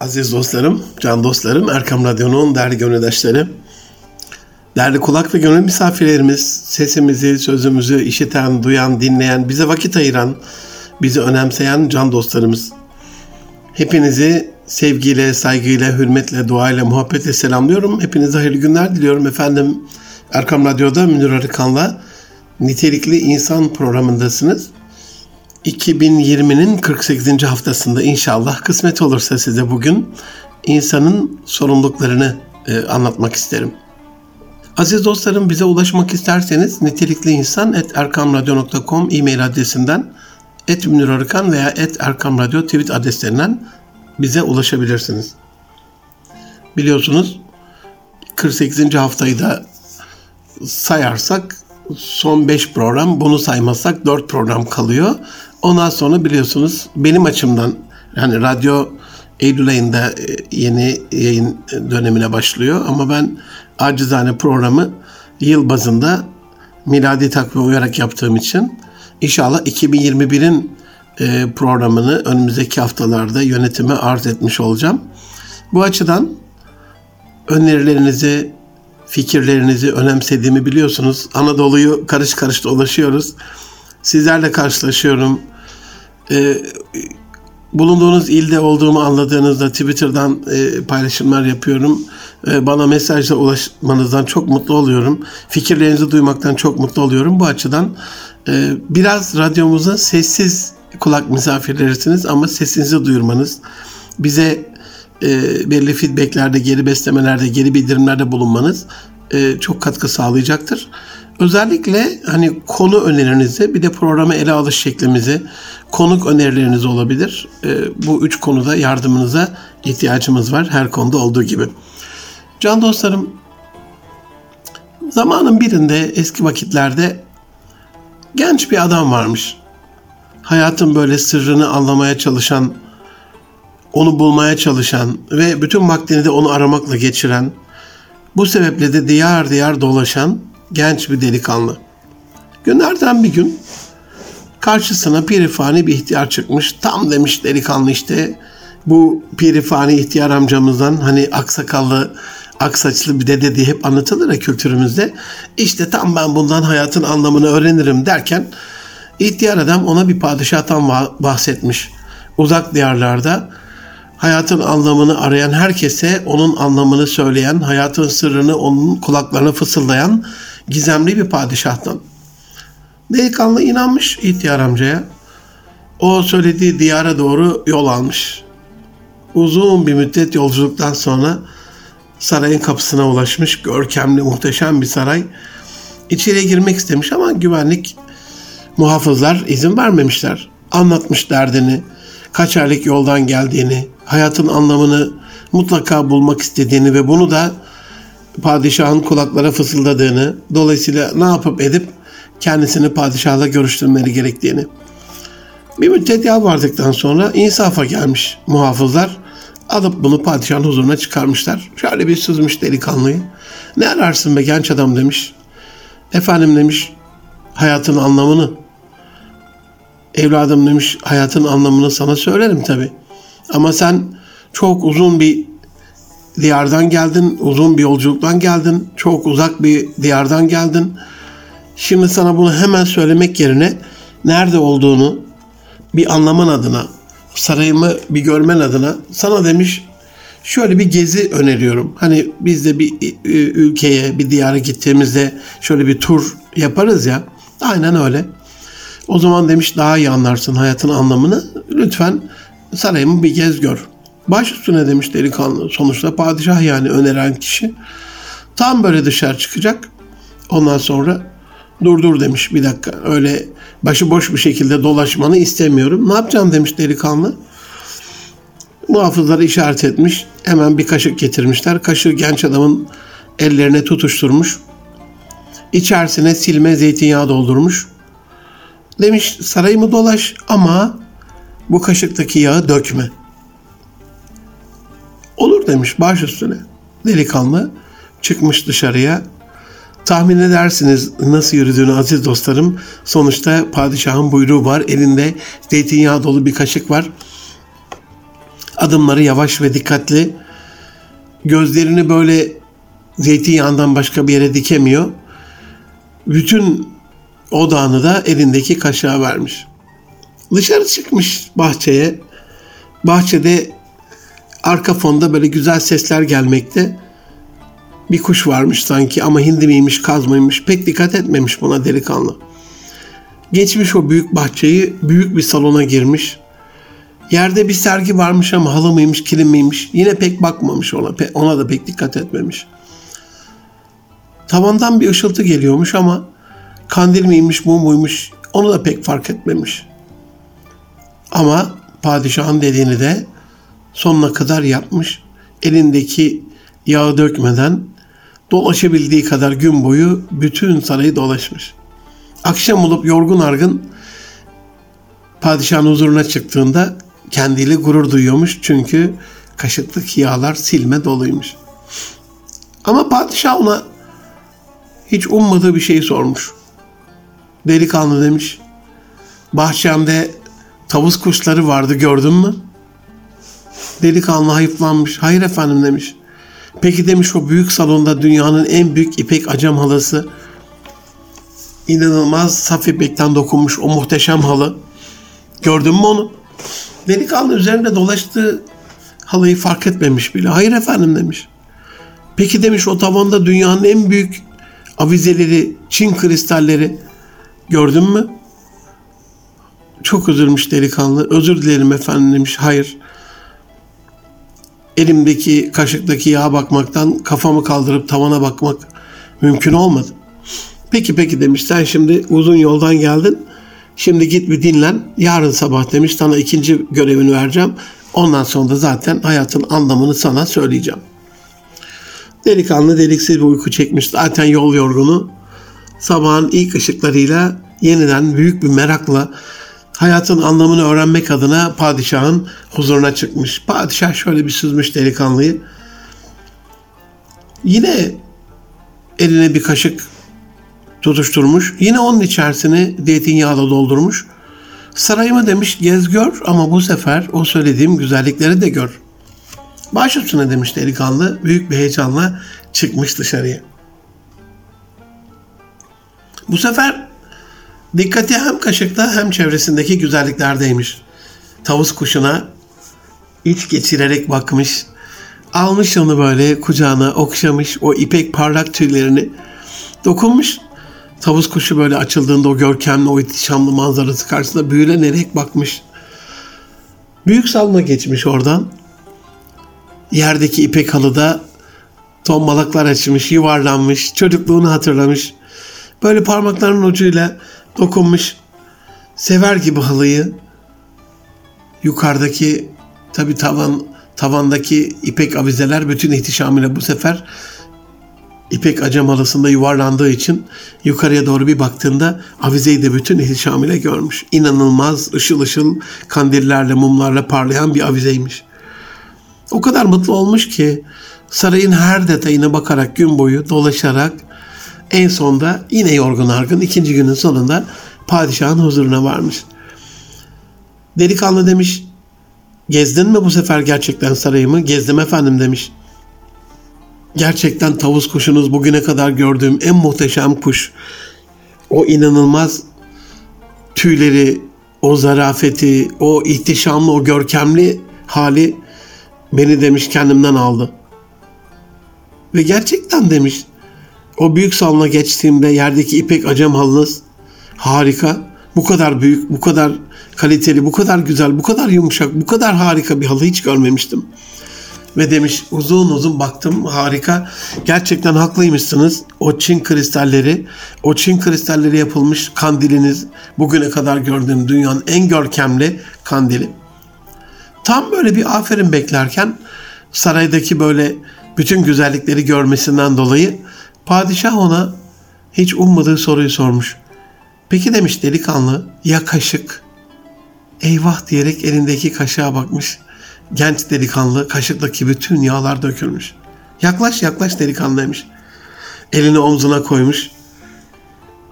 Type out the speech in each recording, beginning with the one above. Aziz dostlarım, can dostlarım, Erkam Radyo'nun değerli gönüldaşları, değerli kulak ve gönül misafirlerimiz, sesimizi, sözümüzü işiten, duyan, dinleyen, bize vakit ayıran, bizi önemseyen can dostlarımız. Hepinizi sevgiyle, saygıyla, hürmetle, duayla, muhabbetle selamlıyorum. Hepinize hayırlı günler diliyorum efendim. Erkam Radyo'da Münir Arkan'la Nitelikli İnsan programındasınız. 2020'nin 48. haftasında inşallah kısmet olursa size bugün insanın sorumluluklarını anlatmak isterim. Aziz dostlarım, bize ulaşmak isterseniz nitelikliinsan@erkamradyo.com e-mail adresinden, @münirarkan veya @erkamradyo tweet adreslerinden bize ulaşabilirsiniz. Biliyorsunuz 48. haftayı da sayarsak son 5 program, bunu saymazsak 4 program kalıyor. Ondan sonra biliyorsunuz benim açımdan yani radyo Eylül ayında yeni yayın dönemine başlıyor ama ben acizane programı yıl bazında miladi takvime uyarak yaptığım için inşallah 2021'in programını önümüzdeki haftalarda yönetime arz etmiş olacağım. Bu açıdan önerilerinizi, fikirlerinizi önemsediğimi biliyorsunuz. Anadolu'yu karış karış dolaşıyoruz. Sizlerle karşılaşıyorum. Bulunduğunuz ilde olduğumu anladığınızda Twitter'dan paylaşımlar yapıyorum. Bana mesajla ulaşmanızdan çok mutlu oluyorum. Fikirlerinizi duymaktan çok mutlu oluyorum. Bu açıdan biraz radyomuzun sessiz kulak misafirlerisiniz ama sesinizi duyurmanız, bize belli feedbacklerde, geri beslemelerde, geri bildirimlerde bulunmanız çok katkı sağlayacaktır. Özellikle hani konu önerinizi, bir de programa ele alış şeklimizi, konuk önerileriniz olabilir. Bu üç konuda yardımınıza ihtiyacımız var, her konuda olduğu gibi. Can dostlarım, zamanın birinde, eski vakitlerde genç bir adam varmış. Hayatın böyle sırrını anlamaya çalışan, onu bulmaya çalışan ve bütün vaktini de onu aramakla geçiren, bu sebeple de diyar diyar dolaşan genç bir delikanlı. Günlerden bir gün karşısına pirifani bir ihtiyar çıkmış. Tam demiş delikanlı, işte bu pirifani ihtiyar amcamızdan, hani aksakallı, aksaçlı bir dede diye hep anlatılır ya kültürümüzde. İşte tam ben bundan hayatın anlamını öğrenirim derken ihtiyar adam ona bir padişahtan bahsetmiş. Uzak diyarlarda hayatın anlamını arayan herkese onun anlamını söyleyen, hayatın sırrını onun kulaklarına fısıldayan gizemli bir padişahtan. Delikanlı inanmış ihtiyar amcaya. O söylediği diyara doğru yol almış. Uzun bir müddet yolculuktan sonra sarayın kapısına ulaşmış. Görkemli, muhteşem bir saray. İçeriye girmek istemiş ama güvenlik, muhafızlar izin vermemişler. Anlatmış derdini, kaç aylık yoldan geldiğini, hayatın anlamını mutlaka bulmak istediğini ve bunu da padişahın kulaklara fısıldadığını, dolayısıyla ne yapıp edip kendisini padişahla görüştürmeleri gerektiğini. Bir müddet yalvardıktan sonra insafa gelmiş muhafızlar, alıp bunu padişahın huzuruna çıkarmışlar. Şöyle bir süzmüş delikanlıyı. Ne ararsın be genç adam demiş. Efendim demiş, hayatın anlamını. Evladım demiş, hayatın anlamını sana söylerim tabii. Ama sen çok uzun bir diyardan geldin, uzun bir yolculuktan geldin, çok uzak bir diyardan geldin. Şimdi sana bunu hemen söylemek yerine nerede olduğunu bir anlaman adına, sarayımı bir görmen adına sana demiş şöyle bir gezi öneriyorum. Hani biz de bir ülkeye, bir diyara gittiğimizde şöyle bir tur yaparız ya, aynen öyle. O zaman demiş daha iyi anlarsın hayatın anlamını. Lütfen sarayımı bir gez gör. Baş üstüne demiş delikanlı. Sonuçta padişah yani öneren kişi. Tam böyle dışarı çıkacak. Ondan sonra dur demiş, bir dakika. Öyle başıboş bir şekilde dolaşmanı istemiyorum. Ne yapacağım demiş delikanlı. Muhafızları işaret etmiş. Hemen bir kaşık getirmişler. Kaşığı genç adamın ellerine tutuşturmuş. İçerisine silme zeytinyağı doldurmuş. Demiş sarayımı dolaş ama bu kaşıktaki yağı dökme. Olur demiş baş üstüne. Delikanlı çıkmış dışarıya. Tahmin edersiniz nasıl yürüdüğünü aziz dostlarım. Sonuçta padişahın buyruğu var. Elinde zeytinyağı dolu bir kaşık var. adımları yavaş ve dikkatli. Gözlerini böyle zeytinyağından başka bir yere dikemiyor. Bütün odağını da elindeki kaşığa vermiş. Dışarı çıkmış bahçeye. Bahçede arka fonda böyle güzel sesler gelmekte. Bir kuş varmış sanki ama hindi miymiş, kaz mıymış, pek dikkat etmemiş buna delikanlı. Geçmiş o büyük bahçeyi, büyük bir salona girmiş. Yerde bir sergi varmış ama halı mıymış, kilim miymiş, yine pek bakmamış ona da pek dikkat etmemiş. Tavandan bir ışıltı geliyormuş ama kandil miymiş, mum muymuş, onu da pek fark etmemiş. Ama padişahın dediğini de sonuna kadar yapmış, elindeki yağı dökmeden dolaşabildiği kadar gün boyu bütün sarayı dolaşmış. Akşam olup yorgun argın padişahın huzuruna çıktığında kendiyle gurur duyuyormuş çünkü kaşıklık yağlar silme doluymuş. Ama padişah ona hiç ummadığı bir şey sormuş. Delikanlı demiş, bahçemde tavus kuşları vardı gördün mü? Delikanlı hayıflanmış, hayır efendim demiş. Peki demiş o büyük salonda dünyanın en büyük ipek acam halısı, inanılmaz saf ipekten dokunmuş o muhteşem halı. Gördün mü onu? Delikanlı üzerinde dolaştığı halıyı fark etmemiş bile. Hayır efendim demiş. Peki demiş o tavanda dünyanın en büyük avizeleri, çin kristalleri gördün mü? Çok üzülmüş delikanlı. Özür dilerim efendim demiş. Hayır. Elimdeki kaşıktaki yağa bakmaktan kafamı kaldırıp tavana bakmak mümkün olmadı. Peki demiş, sen şimdi uzun yoldan geldin. Şimdi git bir dinlen. Yarın sabah demiş sana ikinci görevini vereceğim. Ondan sonra da zaten hayatın anlamını sana söyleyeceğim. Delikanlı deliksiz bir uyku çekmiş. Zaten yol yorgunu. Sabahın ilk ışıklarıyla yeniden büyük bir merakla hayatın anlamını öğrenmek adına padişahın huzuruna çıkmış. Padişah şöyle bir süzmüş delikanlıyı. Yine eline bir kaşık tutuşturmuş. Yine onun içerisini zeytinyağla doldurmuş. Sarayımı demiş gez gör ama bu sefer o söylediğim güzellikleri de gör. Baş üstüne demiş delikanlı. Büyük bir heyecanla çıkmış dışarıya. Bu sefer dikkati hem kaşıkta hem çevresindeki güzelliklerdeymiş. Tavus kuşuna iç geçirerek bakmış. Almış onu böyle kucağına okşamış. O ipek parlak tüylerini dokunmuş. Tavus kuşu böyle açıldığında o görkemli, o ihtişamlı manzarası karşısında büyülenerek bakmış. Büyük salona geçmiş oradan. Yerdeki ipek halıda tombalaklar açmış, yuvarlanmış, çocukluğunu hatırlamış. Böyle parmaklarının ucuyla dokunmuş, sever gibi halıyı. Yukarıdaki tabii tavandaki ipek avizeler bütün ihtişamıyla bu sefer İpek acam halısında yuvarlandığı için yukarıya doğru bir baktığında avizeyi de bütün ihtişamıyla görmüş. İnanılmaz ışıl ışıl kandillerle, mumlarla parlayan bir avizeymiş. O kadar mutlu olmuş ki sarayın her detayına bakarak gün boyu dolaşarak en sonda yine yorgun argın ikinci günün sonunda padişahın huzuruna varmış. Delikanlı demiş, gezdin mi bu sefer gerçekten sarayımı? Gezdim efendim demiş. Gerçekten tavus kuşunuz bugüne kadar gördüğüm en muhteşem kuş. O inanılmaz tüyleri, o zarafeti, o ihtişamlı, o görkemli hali beni demiş kendimden aldı. Ve gerçekten demiş o büyük salona geçtiğimde yerdeki ipek acam halınız harika. Bu kadar büyük, bu kadar kaliteli, bu kadar güzel, bu kadar yumuşak, bu kadar harika bir halı hiç görmemiştim. Ve demiş uzun uzun baktım harika. Gerçekten haklıymışsınız. O çin kristalleri yapılmış kandiliniz bugüne kadar gördüğüm dünyanın en görkemli kandili. Tam böyle bir aferin beklerken saraydaki böyle bütün güzellikleri görmesinden dolayı padişah ona hiç ummadığı soruyu sormuş. Peki demiş delikanlı ya kaşık? Eyvah diyerek elindeki kaşığa bakmış. Genç delikanlı kaşıktaki bütün yağlar dökülmüş. Yaklaş delikanlı demiş. Elini omzuna koymuş.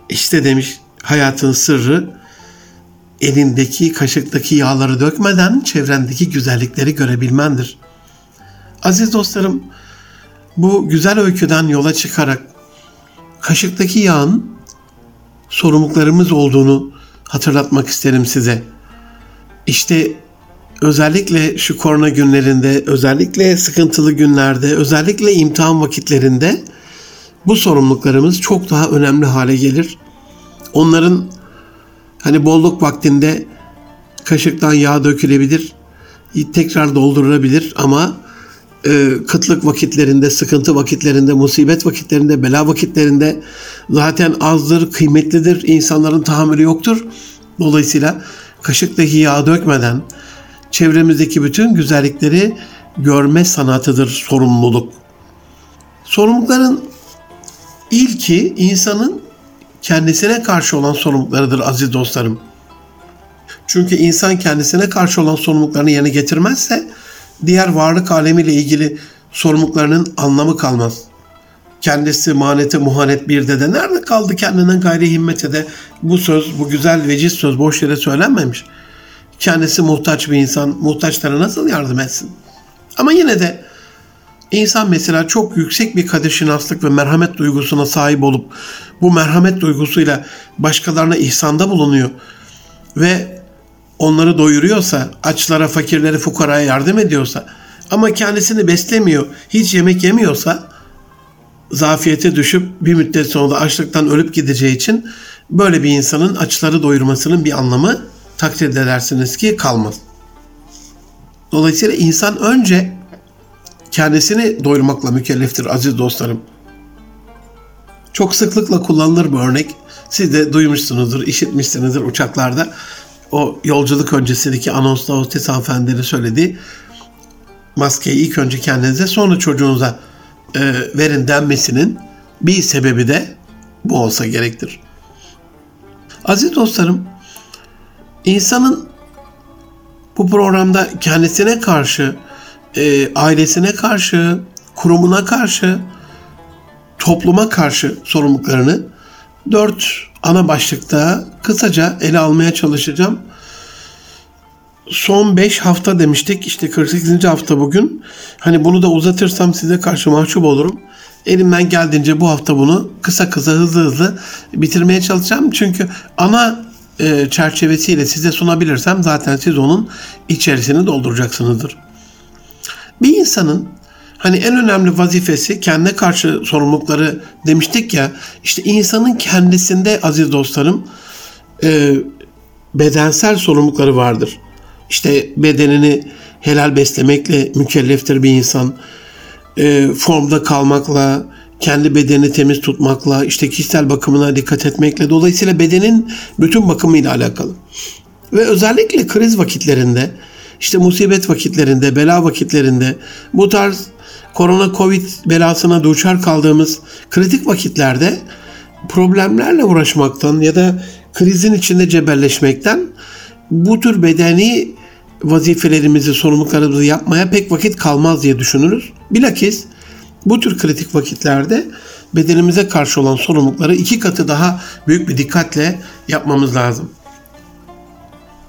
İşte demiş hayatın sırrı evindeki kaşıktaki yağları dökmeden çevrendeki güzellikleri görebilmendir. Aziz dostlarım, bu güzel öyküden yola çıkarak kaşıktaki yağın sorumluluklarımız olduğunu hatırlatmak isterim size. İşte özellikle şu korona günlerinde, özellikle sıkıntılı günlerde, özellikle imtihan vakitlerinde bu sorumluluklarımız çok daha önemli hale gelir. Onların bolluk vaktinde kaşıktan yağ dökülebilir, tekrar doldurulabilir ama kıtlık vakitlerinde, sıkıntı vakitlerinde, musibet vakitlerinde, bela vakitlerinde zaten azdır, kıymetlidir, insanların tahammülü yoktur. Dolayısıyla kaşıktaki yağ dökmeden çevremizdeki bütün güzellikleri görme sanatıdır sorumluluk. Sorumlulukların ilki insanın kendisine karşı olan sorumluluklarıdır aziz dostlarım. Çünkü insan kendisine karşı olan sorumluluklarını yerine getirmezse diğer varlık alemiyle ilgili sorumluluklarının anlamı kalmaz. Kendisi manete muhanet bir de nerede kaldı kendine gayri himmete de bu söz, bu güzel veciz söz boş yere söylenmemiş. Kendisi muhtaç bir insan, muhtaçlara nasıl yardım etsin? Ama yine de insan mesela çok yüksek bir kaderşinaslık ve merhamet duygusuna sahip olup bu merhamet duygusuyla başkalarına ihsanda bulunuyor ve onları doyuruyorsa, açlara, fakirlere, fukaraya yardım ediyorsa ama kendisini beslemiyor, hiç yemek yemiyorsa zafiyete düşüp bir müddet sonra da açlıktan ölüp gideceği için böyle bir insanın açları doyurmasının bir anlamı takdir edersiniz ki kalmaz. Dolayısıyla insan önce kendisini doyurmakla mükelleftir aziz dostlarım. Çok sıklıkla kullanılır bu örnek. Siz de duymuşsunuzdur, işitmişsinizdir uçaklarda. O yolculuk öncesindeki anonsla hostes hanımefendilerin söylediği maskeyi ilk önce kendinize sonra çocuğunuza verin denmesinin bir sebebi de bu olsa gerektir. Aziz dostlarım, insanın bu programda kendisine karşı, ailesine karşı, kurumuna karşı, topluma karşı sorumluluklarını 4 ana başlıkta kısaca ele almaya çalışacağım. Son 5 hafta demiştik. İşte 48. hafta bugün. Bunu da uzatırsam size karşı mahcup olurum. Elimden geldiğince bu hafta bunu kısa hızlı bitirmeye çalışacağım. Çünkü ana çerçevesiyle size sunabilirsem zaten siz onun içerisini dolduracaksınızdır. Bir insanın en önemli vazifesi kendine karşı sorumlulukları demiştik ya, işte insanın kendisinde aziz dostlarım bedensel sorumlulukları vardır. İşte bedenini helal beslemekle mükelleftir bir insan. Formda kalmakla, kendi bedenini temiz tutmakla, işte kişisel bakımına dikkat etmekle, dolayısıyla bedenin bütün bakımıyla alakalı. Ve özellikle kriz vakitlerinde, işte musibet vakitlerinde, bela vakitlerinde, bu tarz korona covid belasına duçar kaldığımız kritik vakitlerde problemlerle uğraşmaktan ya da krizin içinde cebelleşmekten bu tür bedeni vazifelerimizi, sorumluluklarımızı yapmaya pek vakit kalmaz diye düşünürüz. Bilakis bu tür kritik vakitlerde bedenimize karşı olan sorumlulukları 2 katı daha büyük bir dikkatle yapmamız lazım.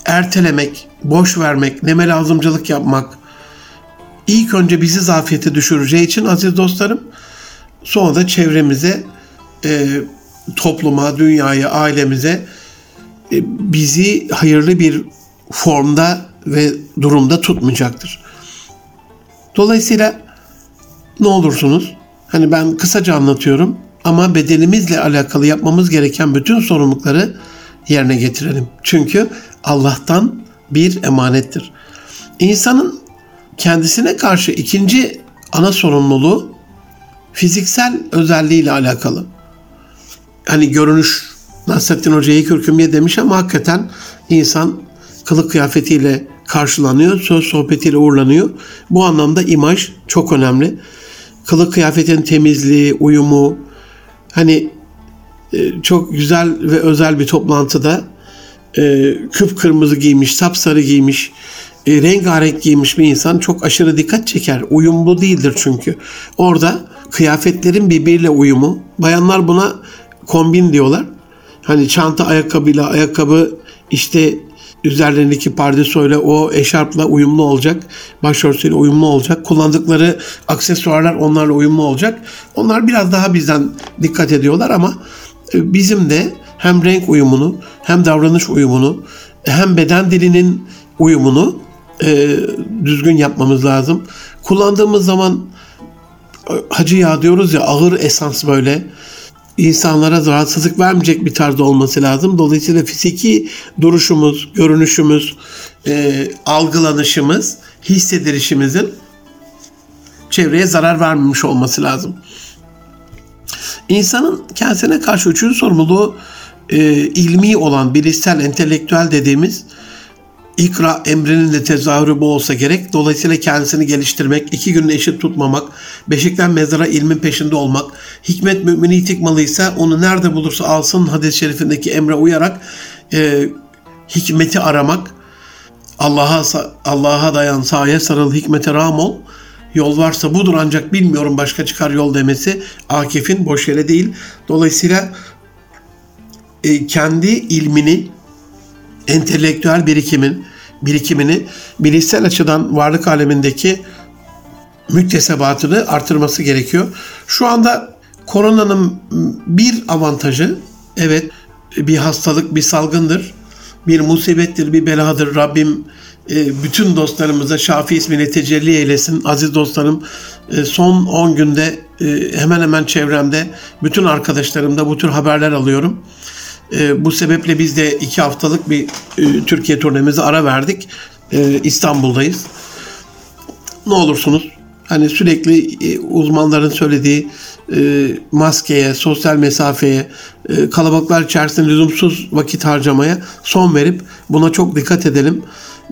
Ertelemek, boş vermek, neme lazımcılık yapmak ilk önce bizi zafiyete düşüreceği için aziz dostlarım, sonra da çevremize, topluma, dünyaya, ailemize bizi hayırlı bir formda ve durumda tutmayacaktır. Dolayısıyla ne olursunuz? Ben kısaca anlatıyorum ama bedenimizle alakalı yapmamız gereken bütün sorumlulukları yerine getirelim. Çünkü Allah'tan bir emanettir. İnsanın kendisine karşı ikinci ana sorumluluğu fiziksel özelliğiyle alakalı. Görünüş, Nasrettin Hoca'yı kürkümye demiş ama hakikaten insan kılık kıyafetiyle karşılanıyor, söz sohbetiyle uğurlanıyor. Bu anlamda imaj çok önemli. Kılık kıyafetin temizliği, uyumu, çok güzel ve özel bir toplantıda kıpkırmızı giymiş, sapsarı giymiş, rengarenk giymiş bir insan çok aşırı dikkat çeker. Uyumlu değildir çünkü. Orada kıyafetlerin birbiriyle uyumu. Bayanlar buna kombin diyorlar. Çanta ayakkabıyla, ayakkabı işte üzerlerindeki pardesoyla, o eşarpla uyumlu olacak, başörtüsüyle uyumlu olacak, kullandıkları aksesuarlar onlarla uyumlu olacak. Onlar biraz daha bizden dikkat ediyorlar ama bizim de hem renk uyumunu, hem davranış uyumunu, hem beden dilinin uyumunu düzgün yapmamız lazım. Kullandığımız zaman hacı yağı diyoruz ya, ağır esans böyle insanlara rahatsızlık vermeyecek bir tarzda olması lazım. Dolayısıyla fiziki duruşumuz, görünüşümüz, algılanışımız, hissedilişimizin çevreye zarar vermemiş olması lazım. İnsanın kendisine karşı üçüncü sorumluluğu ilmi olan, bilişsel, entelektüel dediğimiz ikra emrinin de tezahürü bu olsa gerek. Dolayısıyla kendisini geliştirmek, 2 günle eşit tutmamak, beşikten mezara ilmin peşinde olmak, hikmet mümini itik malıysa onu nerede bulursa alsın hadis-i şerifindeki emre uyarak hikmeti aramak, Allah'a dayan, sahaya sarıl, hikmete rağm ol. Yol varsa budur ancak bilmiyorum başka çıkar yol demesi Akif'in boş yere değil. Dolayısıyla kendi ilmini, entelektüel birikimini bilişsel açıdan varlık alemindeki müktesebatını artırması gerekiyor. Şu anda koronanın bir avantajı, evet bir hastalık, bir salgındır, bir musibettir, bir beladır. Rabbim bütün dostlarımıza Şafi ismiyle tecelli eylesin. Aziz dostlarım, son 10 günde hemen hemen çevremde, bütün arkadaşlarımda bu tür haberler alıyorum. Bu sebeple biz de 2 haftalık bir Türkiye turnemizi ara verdik. İstanbul'dayız. Ne olursunuz, hani sürekli uzmanların söylediği maskeye, sosyal mesafeye, kalabalıklar içerisinde lüzumsuz vakit harcamaya son verip buna çok dikkat edelim.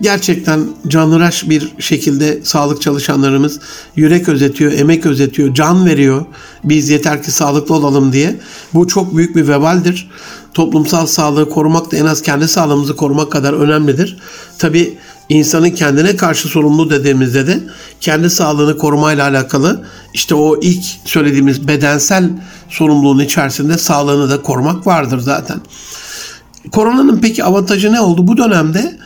Gerçekten canhıraş bir şekilde sağlık çalışanlarımız yürek özetiyor, emek özetiyor, can veriyor. Biz yeter ki sağlıklı olalım diye. Bu çok büyük bir vebaldir. Toplumsal sağlığı korumak da en az kendi sağlığımızı korumak kadar önemlidir. Tabii insanın kendine karşı sorumlu dediğimizde de kendi sağlığını korumayla alakalı işte o ilk söylediğimiz bedensel sorumluluğun içerisinde sağlığını da korumak vardır zaten. Koronanın peki avantajı ne oldu? Bu dönemde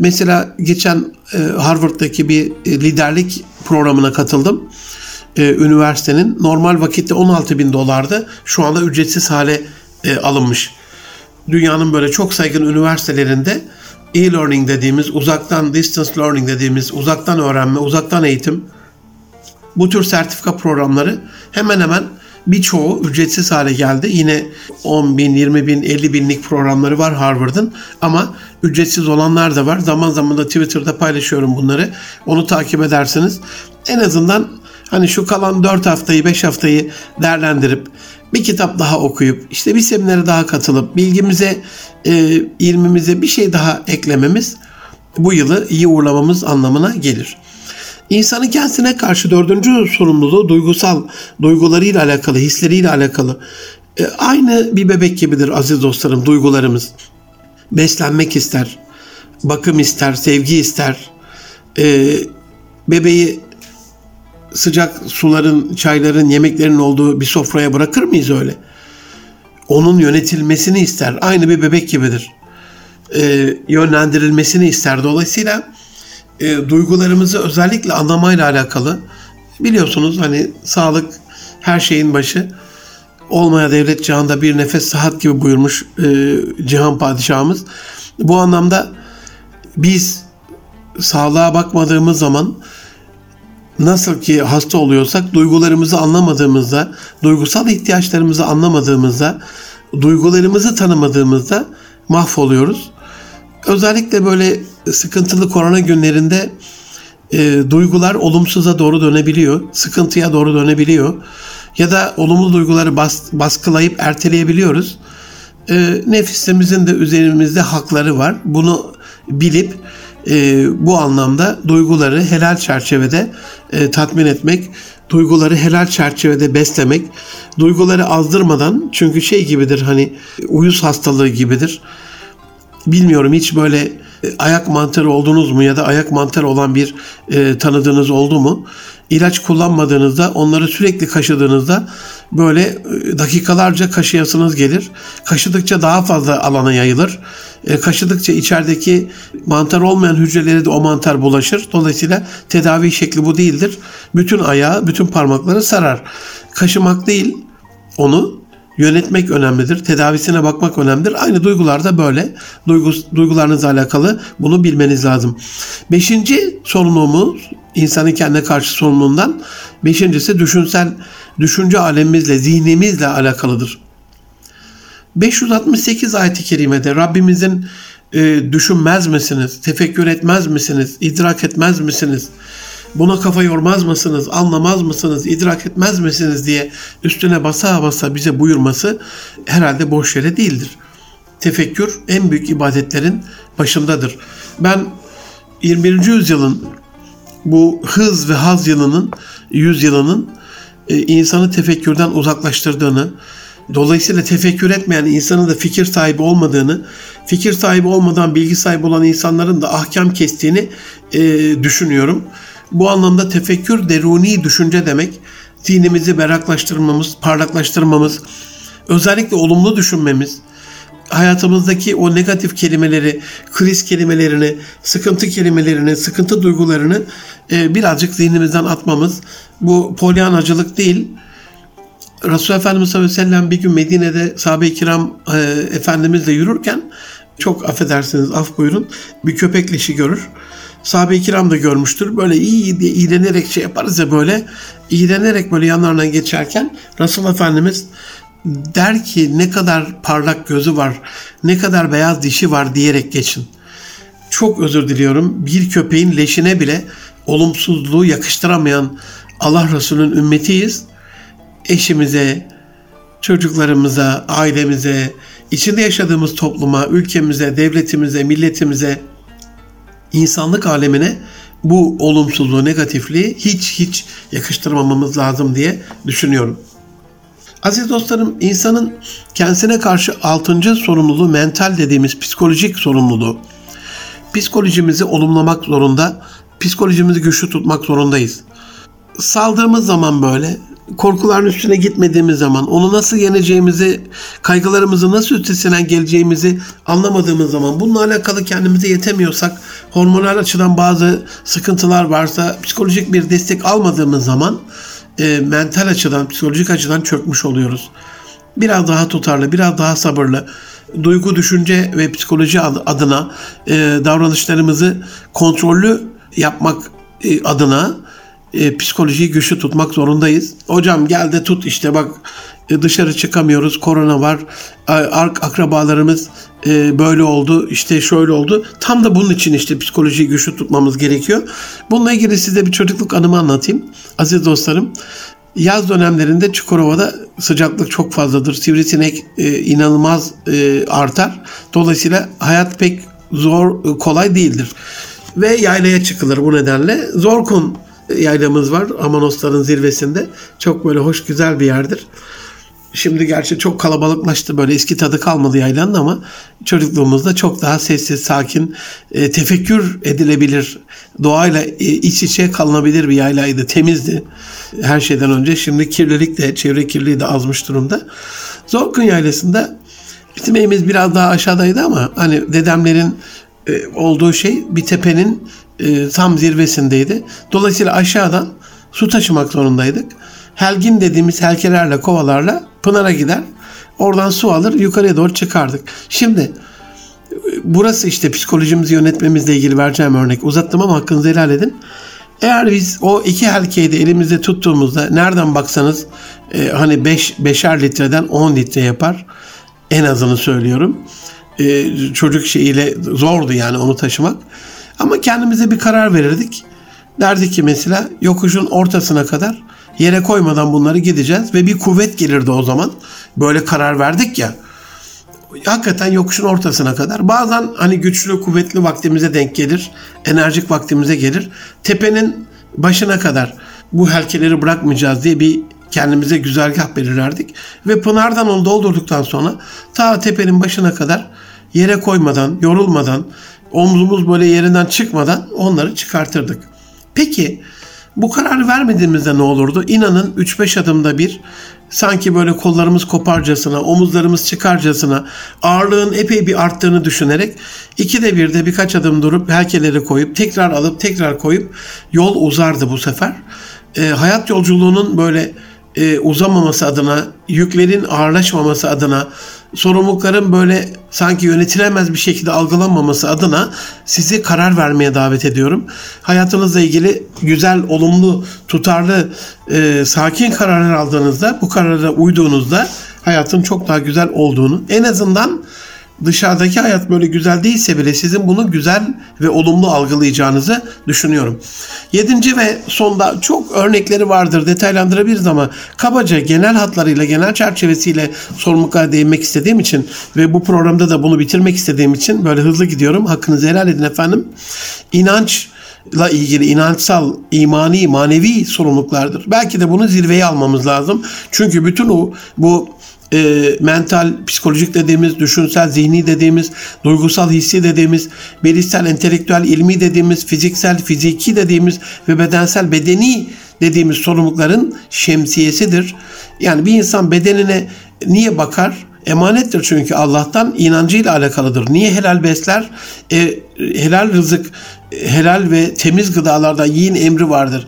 mesela geçen Harvard'daki bir liderlik programına katıldım. Üniversitenin normal vakitte $16,000, şu anda ücretsiz hale alınmış. Dünyanın böyle çok saygın üniversitelerinde e-learning dediğimiz, uzaktan distance learning dediğimiz, uzaktan öğrenme, uzaktan eğitim, bu tür sertifika programları hemen hemen birçoğu ücretsiz hale geldi. Yine 10,000, 20,000, 50,000'lik programları var Harvard'ın ama ücretsiz olanlar da var. Zaman zaman da Twitter'da paylaşıyorum bunları. Onu takip edersiniz. En azından hani şu kalan 4 haftayı, 5 haftayı değerlendirip bir kitap daha okuyup, işte bir seminere daha katılıp, bilgimize, ilmimize bir şey daha eklememiz bu yılı iyi uğurlamamız anlamına gelir. İnsanın kendisine karşı 4. sorumluluğu duygusal, duygularıyla alakalı, hisleriyle alakalı. Aynı bir bebek gibidir aziz dostlarım duygularımız. Beslenmek ister, bakım ister, sevgi ister. Bebeği sıcak suların, çayların, yemeklerin olduğu bir sofraya bırakır mıyız öyle? Onun yönetilmesini ister. Aynı bir bebek gibidir. Yönlendirilmesini ister. Dolayısıyla duygularımızı özellikle anlamayla alakalı. Biliyorsunuz hani sağlık her şeyin başı. Olmaya devlet cihanda bir nefes sıhhat gibi buyurmuş cihan padişahımız. Bu anlamda biz sağlığa bakmadığımız zaman nasıl ki hasta oluyorsak, duygularımızı anlamadığımızda, duygusal ihtiyaçlarımızı anlamadığımızda, duygularımızı tanımadığımızda mahvoluyoruz. Özellikle böyle sıkıntılı korona günlerinde duygular olumsuza doğru dönebiliyor, sıkıntıya doğru dönebiliyor. Ya da olumlu duyguları baskılayıp erteleyebiliyoruz. Nefisimizin de üzerimizde hakları var. Bunu bilip bu anlamda duyguları helal çerçevede tatmin etmek, duyguları helal çerçevede beslemek, duyguları azdırmadan, çünkü şey gibidir hani uyuz hastalığı gibidir. Bilmiyorum hiç böyle ayak mantarı oldunuz mu ya da ayak mantarı olan bir tanıdığınız oldu mu? İlaç kullanmadığınızda, onları sürekli kaşıdığınızda böyle dakikalarca kaşıyasınız gelir. Kaşıdıkça daha fazla alana yayılır. Kaşıdıkça içerideki mantar olmayan hücreleri de o mantar bulaşır. Dolayısıyla tedavi şekli bu değildir. Bütün ayağı, bütün parmakları sarar. Kaşımak değil, onu yönetmek önemlidir. Tedavisine bakmak önemlidir. Aynı duygular da böyle. Duygularınızla alakalı bunu bilmeniz lazım. 5. sorumluluğumuz, insanın kendine karşı sorumluluğundan. 5.'si düşünce alemimizle, zihnimizle alakalıdır. 568 ayet-i kerimede Rabbimizin düşünmez misiniz, tefekkür etmez misiniz, idrak etmez misiniz, buna kafa yormaz mısınız, anlamaz mısınız, idrak etmez misiniz diye üstüne basa basa bize buyurması herhalde boş yere değildir. Tefekkür en büyük ibadetlerin başındadır. Ben 21. yüzyılın, bu hız ve haz yılının, yüzyılının insanı tefekkürden uzaklaştırdığını, dolayısıyla tefekkür etmeyen insanın da fikir sahibi olmadığını, fikir sahibi olmadan bilgi sahibi olan insanların da ahkam kestiğini düşünüyorum. Bu anlamda tefekkür deruni düşünce demek. Zihnimizi berraklaştırmamız, parlaklaştırmamız, özellikle olumlu düşünmemiz, hayatımızdaki o negatif kelimeleri, kriz kelimelerini, sıkıntı kelimelerini, sıkıntı duygularını birazcık zihnimizden atmamız. Bu polyanacılık değil. Resulullah Efendimiz sallallahu aleyhi ve sellem bir gün Medine'de sahabe-i kiram Efendimizle yürürken, çok affedersiniz, af buyurun, bir köpek leşi görür. Sahabe-i kiram da görmüştür. Böyle iyi diye iğrenerek şey yaparız ya, böyle iğrenerek böyle yanlarından geçerken Resulullah Efendimiz der ki, ne kadar parlak gözü var, ne kadar beyaz dişi var diyerek geçin. Çok özür diliyorum, bir köpeğin leşine bile olumsuzluğu yakıştıramayan Allah Resulü'nün ümmetiyiz. Eşimize, çocuklarımıza, ailemize, içinde yaşadığımız topluma, ülkemize, devletimize, milletimize, insanlık alemine bu olumsuzluğu, negatifliği hiç yakıştırmamamız lazım diye düşünüyorum. Aziz dostlarım, insanın kendisine karşı 6. sorumluluğu mental dediğimiz psikolojik sorumluluğu. Psikolojimizi olumlamak zorunda, psikolojimizi güçlü tutmak zorundayız. Saldığımız zaman böyle, korkuların üstüne gitmediğimiz zaman, onu nasıl yeneceğimizi, kaygılarımızı nasıl üstesinden geleceğimizi anlamadığımız zaman, bununla alakalı kendimize yetemiyorsak, hormonal açıdan bazı sıkıntılar varsa, psikolojik bir destek almadığımız zaman mental açıdan, psikolojik açıdan çökmüş oluyoruz. Biraz daha tutarlı, biraz daha sabırlı, duygu, düşünce ve psikoloji adına davranışlarımızı kontrollü yapmak adına psikolojiyi güçlü tutmak zorundayız. Hocam gel de tut işte bak, dışarı çıkamıyoruz, korona var, akrabalarımız böyle oldu, işte şöyle oldu. Tam da bunun için işte psikolojiyi güçlü tutmamız gerekiyor. Bununla ilgili size bir çocukluk anımı anlatayım. Aziz dostlarım, yaz dönemlerinde Çukurova'da sıcaklık çok fazladır. Sivrisinek inanılmaz artar. Dolayısıyla hayat pek kolay değildir. Ve yaylaya çıkılır bu nedenle. Zorkun yaylamız var, Amanosların zirvesinde. Çok böyle hoş, güzel bir yerdir. Şimdi gerçi çok kalabalıklaştı, böyle eski tadı kalmadı yaylanın, ama çocukluğumuzda çok daha sessiz, sakin, tefekkür edilebilir, doğayla iç içe kalınabilir bir yaylaydı, temizdi her şeyden önce. Şimdi kirlilik de, çevre kirliliği de azmış durumda. Zorkun Yaylası'nda bizim evimiz biraz daha aşağıdaydı ama hani dedemlerin olduğu şey bir tepenin tam zirvesindeydi. Dolayısıyla aşağıdan su taşımak zorundaydık. Helgin dediğimiz helkelerle, kovalarla pınara gider. Oradan su alır, yukarıya doğru çıkardık. Şimdi burası işte psikolojimizi yönetmemizle ilgili vereceğim örnek. Uzattım ama hakkınızı helal edin. Eğer biz o iki helkeyi de elimizde tuttuğumuzda, nereden baksanız hani 5'er litreden 10 litre yapar. En azını söylüyorum. Çocuk şeyiyle zordu yani onu taşımak. Ama kendimize bir karar verirdik. Derdik ki mesela yokuşun ortasına kadar yere koymadan bunları gideceğiz ve bir kuvvet gelirdi o zaman. Böyle karar verdik ya. Hakikaten yokuşun ortasına kadar. Bazen hani güçlü, kuvvetli vaktimize denk gelir. Enerjik vaktimize gelir. Tepenin başına kadar bu helkeleri bırakmayacağız diye bir kendimize güzergah belirlerdik. Ve pınardan onu doldurduktan sonra ta tepenin başına kadar yere koymadan, yorulmadan, omzumuz böyle yerinden çıkmadan onları çıkartırdık. Peki Bu kararı vermediğimizde ne olurdu? İnanın 3-5 adımda bir sanki böyle kollarımız koparcasına, omuzlarımız çıkarcasına ağırlığın epey bir arttığını düşünerek 2'de 1'de birkaç adım durup helkeleri koyup tekrar alıp tekrar koyup yol uzardı bu sefer. Hayat yolculuğunun böyle uzamaması adına, yüklerin ağırlaşmaması adına, sorumlulukların böyle sanki yönetilemez bir şekilde algılanmaması adına sizi karar vermeye davet ediyorum. Hayatınızla ilgili güzel, olumlu, tutarlı, sakin kararlar aldığınızda, bu karara uyduğunuzda hayatın çok daha güzel olduğunu, en azından dışarıdaki hayat böyle güzel değilse bile sizin bunu güzel ve olumlu algılayacağınızı düşünüyorum. 7. ve sonda çok örnekleri vardır, detaylandırabiliriz ama kabaca genel hatlarıyla, genel çerçevesiyle sorumluluklara değinmek istediğim için ve bu programda da bunu bitirmek istediğim için böyle hızlı gidiyorum. Hakkınızı helal edin efendim. İnançla ilgili inançsal, imani, manevi sorumluluklardır. Belki de bunu zirveye almamız lazım. Çünkü bütün bu mental, psikolojik dediğimiz, düşünsel, zihni dediğimiz, duygusal, hissi dediğimiz, bilişsel, entelektüel, ilmi dediğimiz, fiziksel, fiziki dediğimiz ve bedensel, bedeni dediğimiz sorumlulukların şemsiyesidir. Yani bir insan bedenine niye bakar? Emanettir çünkü Allah'tan, inancıyla alakalıdır. Niye helal besler? Helal rızık, helal ve temiz gıdalardan yiyin emri vardır.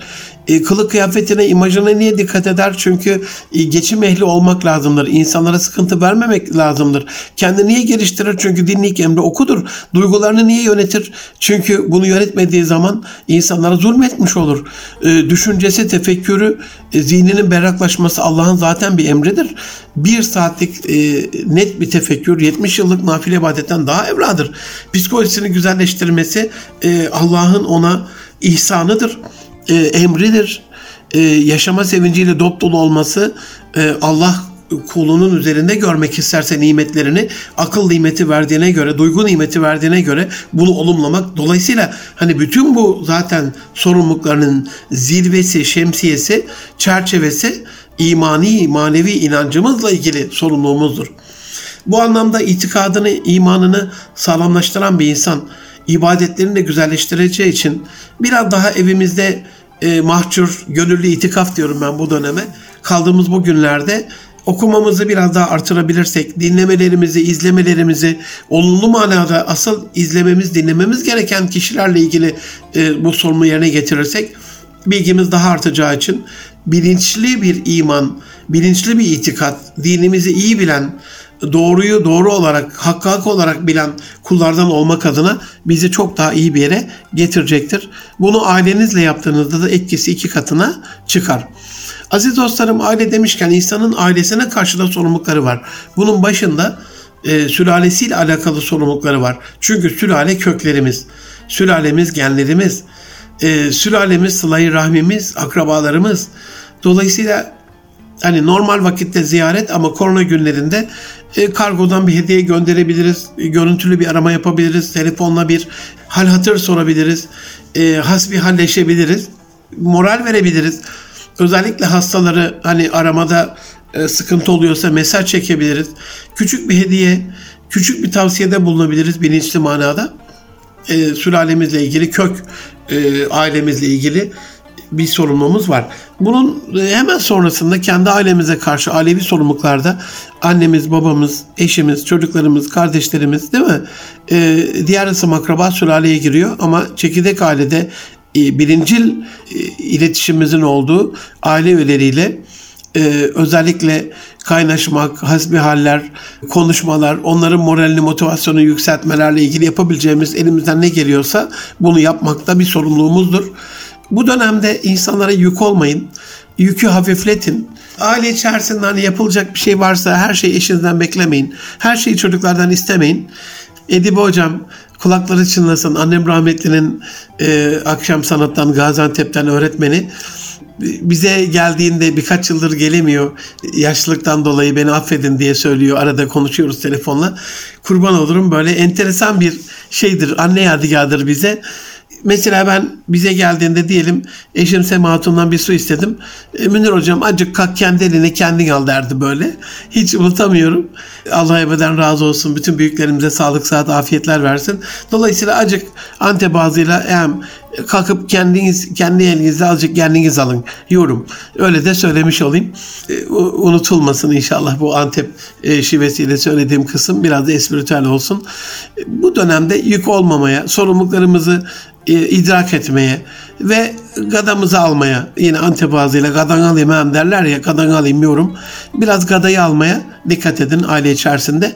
Kılık kıyafetine, imajına niye dikkat eder? Çünkü geçim ehli olmak lazımdır. İnsanlara sıkıntı vermemek lazımdır. Kendini niye geliştirir? Çünkü dinlik emri okudur. Duygularını niye yönetir? Çünkü bunu yönetmediği zaman insanlara zulmetmiş olur. Düşüncesi, tefekkürü, zihninin berraklaşması Allah'ın zaten bir emridir. Bir saatlik net bir tefekkür 70 yıllık nafile ibadetten daha evladır. Psikolojisini güzelleştirmesi Allah'ın ona ihsanıdır. Emridir. Yaşama sevinciyle dopdolu olması, Allah kulunun üzerinde görmek isterse nimetlerini, akıl nimeti verdiğine göre, duygu nimeti verdiğine göre bunu olumlamak. Dolayısıyla hani bütün bu zaten sorumluluklarının zirvesi, şemsiyesi, çerçevesi imani, manevi inancımızla ilgili sorumluluğumuzdur. Bu anlamda itikadını, imanını sağlamlaştıran bir insan ibadetlerini de güzelleştireceği için biraz daha evimizde mahcur, gönüllü itikaf diyorum ben bu döneme. Kaldığımız bu günlerde okumamızı biraz daha artırabilirsek, dinlemelerimizi, izlemelerimizi, olumlu manada asıl izlememiz, dinlememiz gereken kişilerle ilgili bu sorumluluğu yerine getirirsek bilgimiz daha artacağı için bilinçli bir iman, bilinçli bir itikat, dinimizi iyi bilen, doğruyu doğru olarak, hakkı hak olarak bilen kullardan olmak adına bizi çok daha iyi bir yere getirecektir. Bunu ailenizle yaptığınızda da etkisi 2 katına çıkar. Aziz dostlarım, aile demişken insanın ailesine karşı da sorumlulukları var. Bunun başında sülalesiyle alakalı sorumlulukları var. Çünkü sülale köklerimiz, sülalemiz genlerimiz, sülalemiz sıla-i rahmimiz, akrabalarımız. Dolayısıyla hani normal vakitte ziyaret ama korona günlerinde kargodan bir hediye gönderebiliriz, görüntülü bir arama yapabiliriz, telefonla bir hal hatır sorabiliriz, hasbihalleşebiliriz, moral verebiliriz. Özellikle hastaları hani aramada sıkıntı oluyorsa mesaj çekebiliriz. Küçük bir hediye, küçük bir tavsiyede bulunabiliriz bilinçli manada. Sülalemizle ilgili, kök ailemizle ilgili bir sorumluluğumuz var. Bunun hemen sonrasında kendi ailemize karşı ailevi sorumluluklarda annemiz, babamız, eşimiz, çocuklarımız, kardeşlerimiz, değil mi? Diğer isim akraba sülaleye giriyor ama çekirdek ailede birincil iletişimimizin olduğu aile üyeleriyle özellikle kaynaşmak, hasbihaller, konuşmalar, onların moralini, motivasyonu yükseltmelerle ilgili yapabileceğimiz elimizden ne geliyorsa bunu yapmakta bir sorumluluğumuzdur. Bu dönemde insanlara yük olmayın, yükü hafifletin. Aile içerisinde hani yapılacak bir şey varsa her şeyi eşinizden beklemeyin, her şeyi çocuklardan istemeyin. Edip hocam kulakları çınlasın, annem rahmetlinin akşam sanattan, Gaziantep'ten öğretmeni. Bize geldiğinde birkaç yıldır gelemiyor, yaşlılıktan dolayı beni affedin diye söylüyor, arada konuşuyoruz telefonla. Kurban olurum, böyle enteresan bir şeydir, anne yadigarıdır bize. Mesela ben bize geldiğinde diyelim eşim Sema Hatun'dan bir su istedim. Münir hocam acık kalk kendi eline kendin al derdi böyle. Hiç unutamıyorum. Allah ebeden razı olsun. Bütün büyüklerimize sağlık, sıhhat, afiyetler versin. Dolayısıyla acık Antep ağzıyla kalkıp kendi elinizle azıcık kendiniz alın yorum. Öyle de söylemiş olayım. Unutulmasın inşallah bu Antep şivesiyle söylediğim kısım. Biraz da espritüel olsun. Bu dönemde yük olmamaya, sorumluluklarımızı idrak etmeye ve gadamızı almaya, yine Antep ağzıyla gadan alayım hem derler ya, gadan alayım yorum. Biraz gadayı almaya dikkat edin aile içerisinde.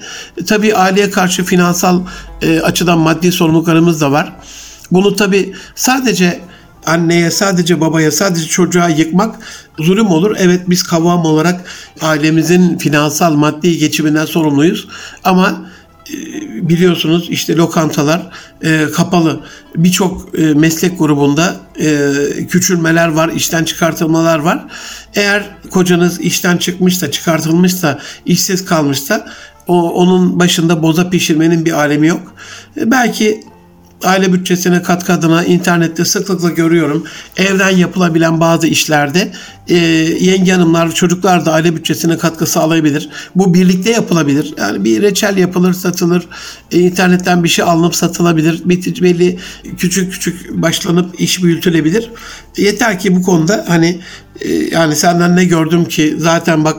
Tabii aileye karşı finansal açıdan maddi sorumluluklarımız da var. Bunu tabii sadece anneye, sadece babaya, sadece çocuğa yıkmak zulüm olur. Evet, biz kavam olarak ailemizin finansal, maddi geçiminden sorumluyuz. Ama biliyorsunuz işte lokantalar kapalı. Birçok meslek grubunda küçülmeler var, işten çıkartılmalar var. Eğer kocanız işten çıkmışsa, çıkartılmışsa, işsiz kalmışsa onun başında boza pişirmenin bir alemi yok. Belki aile bütçesine katkı adına internette sıklıkla görüyorum. Evden yapılabilen bazı işlerde yenge hanımlar, çocuklar da aile bütçesine katkı sağlayabilir. Bu birlikte yapılabilir. Yani bir reçel yapılır, satılır. İnternetten bir şey alınıp satılabilir. Belli küçük küçük başlanıp iş büyütülebilir. Yeter ki bu konuda yani senden ne gördüm ki zaten bak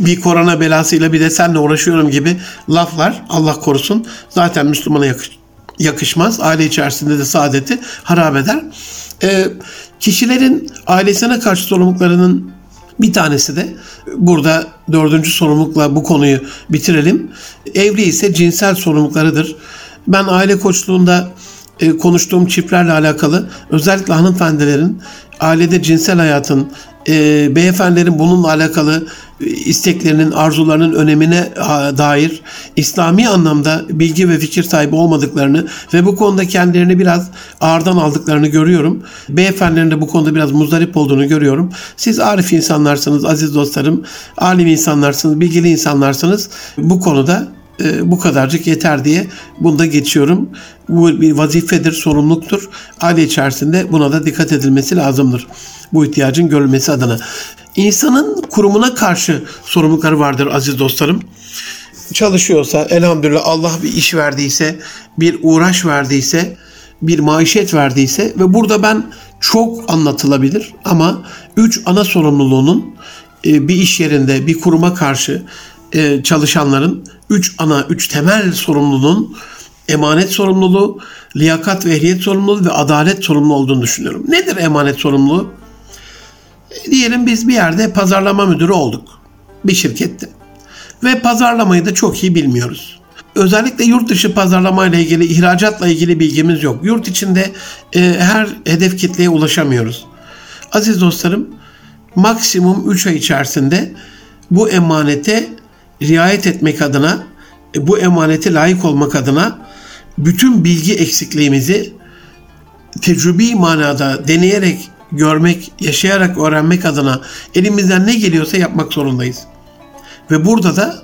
bir korona belasıyla bir de senle uğraşıyorum gibi laflar, Allah korusun, zaten Müslümana yakışmaz. Aile içerisinde de saadeti harap eder. Kişilerin ailesine karşı sorumluluklarının bir tanesi de, burada 4. sorumlulukla bu konuyu bitirelim, evli ise cinsel sorumluluklarıdır. Ben aile koçluğunda konuştuğum çiftlerle alakalı, özellikle hanımefendilerin ailede cinsel hayatın, beyefendilerin bununla alakalı isteklerinin, arzularının önemine dair İslami anlamda bilgi ve fikir sahibi olmadıklarını ve bu konuda kendilerini biraz ağırdan aldıklarını görüyorum. Beyefendilerin de bu konuda biraz muzdarip olduğunu görüyorum. Siz arif insanlarsınız aziz dostlarım, alim insanlarsınız, bilgili insanlarsınız. Bu konuda bu kadarcık yeter diye bunu da geçiyorum. Bu bir vazifedir, sorumluluktur. Aile içerisinde buna da dikkat edilmesi lazımdır. Bu ihtiyacın görülmesi adına. İnsanın kurumuna karşı sorumlulukları vardır aziz dostlarım. Çalışıyorsa elhamdülillah, Allah bir iş verdiyse, bir uğraş verdiyse, bir maişet verdiyse ve burada ben çok anlatılabilir ama 3 ana sorumluluğunun bir iş yerinde, bir kuruma karşı çalışanların 3 temel sorumluluğun emanet sorumluluğu, liyakat ve ehliyet sorumluluğu ve adalet sorumluluğu olduğunu düşünüyorum. Nedir emanet sorumluluğu? Diyelim biz bir yerde pazarlama müdürü olduk. Bir şirkette. Ve pazarlamayı da çok iyi bilmiyoruz. Özellikle yurt dışı pazarlamayla ilgili, ihracatla ilgili bilgimiz yok. Yurt içinde her hedef kitleye ulaşamıyoruz. Aziz dostlarım, maksimum 3 ay içerisinde bu emanete riayet etmek adına, bu emanete layık olmak adına bütün bilgi eksikliğimizi tecrübi manada deneyerek, görmek, yaşayarak öğrenmek adına elimizden ne geliyorsa yapmak zorundayız. Ve burada da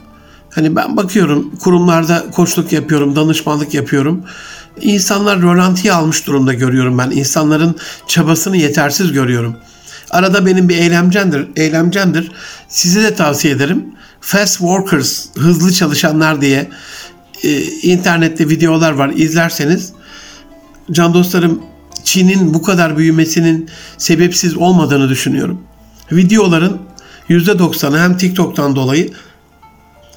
ben bakıyorum, kurumlarda koçluk yapıyorum, danışmanlık yapıyorum. İnsanlar rölantiye almış durumda görüyorum ben. İnsanların çabasını yetersiz görüyorum. Arada benim bir eylemcemdir. Sizi de tavsiye ederim. Fast workers, hızlı çalışanlar diye internette videolar var. İzlerseniz, can dostlarım, Çin'in bu kadar büyümesinin sebepsiz olmadığını düşünüyorum. Videoların %90'ı hem TikTok'tan dolayı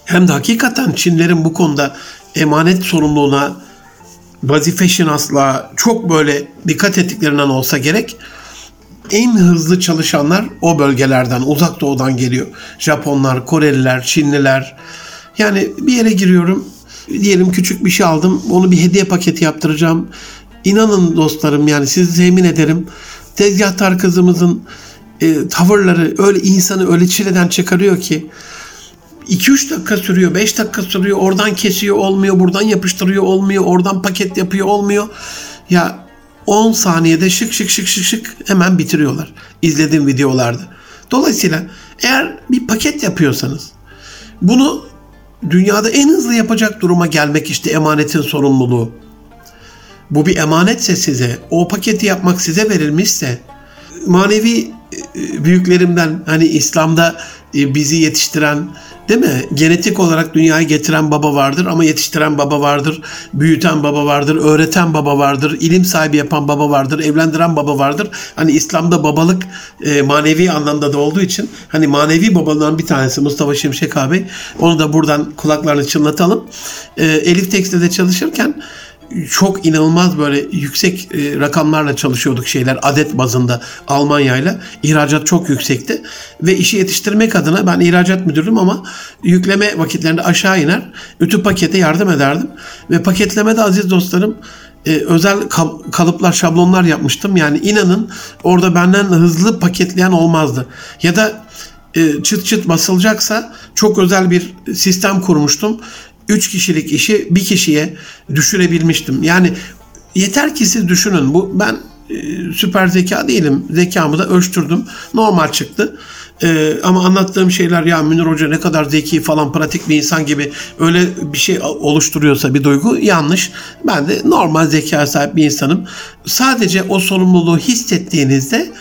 hem de hakikaten Çinlerin bu konuda emanet sorumluluğuna, vazife şinaslığa çok böyle dikkat ettiklerinden olsa gerek. En hızlı çalışanlar o bölgelerden, uzak doğudan geliyor. Japonlar, Koreliler, Çinliler. Yani bir yere giriyorum, diyelim küçük bir şey aldım, onu bir hediye paketi yaptıracağım. İnanın dostlarım, yani sizi temin ederim, tezgahtar kızımızın tavırları öyle insanı öyle çileden çıkarıyor ki 2-3 dakika sürüyor, 5 dakika sürüyor, oradan kesiyor olmuyor, buradan yapıştırıyor olmuyor, oradan paket yapıyor olmuyor. Ya 10 saniyede şık hemen bitiriyorlar izlediğim videolarda. Dolayısıyla eğer bir paket yapıyorsanız bunu dünyada en hızlı yapacak duruma gelmek işte emanetin sorumluluğu. bu bir emanetse size, o paketi yapmak size verilmişse, manevi büyüklerimden, hani İslam'da bizi yetiştiren, değil mi? Genetik olarak dünyaya getiren baba vardır ama yetiştiren baba vardır, büyüten baba vardır, öğreten baba vardır, ilim sahibi yapan baba vardır, evlendiren baba vardır. Hani İslam'da babalık manevi anlamda da olduğu için, hani manevi babalardan bir tanesi Mustafa Şimşek abi. Onu da buradan kulaklarını çınlatalım. Elif Tekstil'de çalışırken çok inanılmaz böyle yüksek rakamlarla çalışıyorduk, şeyler adet bazında Almanya'yla. İhracat çok yüksekti ve işi yetiştirmek adına ben ihracat müdürüm ama yükleme vakitlerinde aşağı iner, ütü pakete yardım ederdim ve paketlemede aziz dostlarım özel kalıplar, şablonlar yapmıştım. Yani inanın orada benden hızlı paketleyen olmazdı. Ya da çıt çıt basılacaksa çok özel bir sistem kurmuştum. 3 kişilik işi bir kişiye düşürebilmiştim. Yani yeter ki siz düşünün. Bu, ben süper zeka değilim. Zekamı da ölçtürdüm. Normal çıktı. Ama anlattığım şeyler, ya Münir Hoca ne kadar zeki falan, pratik bir insan gibi öyle bir şey oluşturuyorsa bir duygu, yanlış. Ben de normal zekaya sahip bir insanım. Sadece o sorumluluğu hissettiğinizde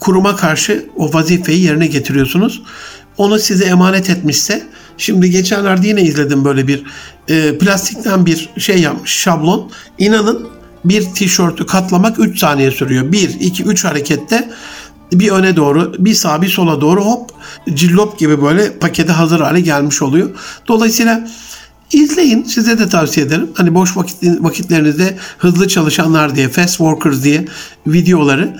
kuruma karşı o vazifeyi yerine getiriyorsunuz. Onu size emanet etmişse. Şimdi geçenlerde yine izledim böyle bir plastikten bir şey yapmış, şablon. İnanın bir tişörtü katlamak 3 saniye sürüyor. 1, 2, 3 harekette bir öne doğru, bir sağa bir sola doğru hop cillop gibi böyle pakete hazır hale gelmiş oluyor. Dolayısıyla izleyin, size de tavsiye ederim. Hani boş vakitlerinizde hızlı çalışanlar diye, fast workers diye videoları.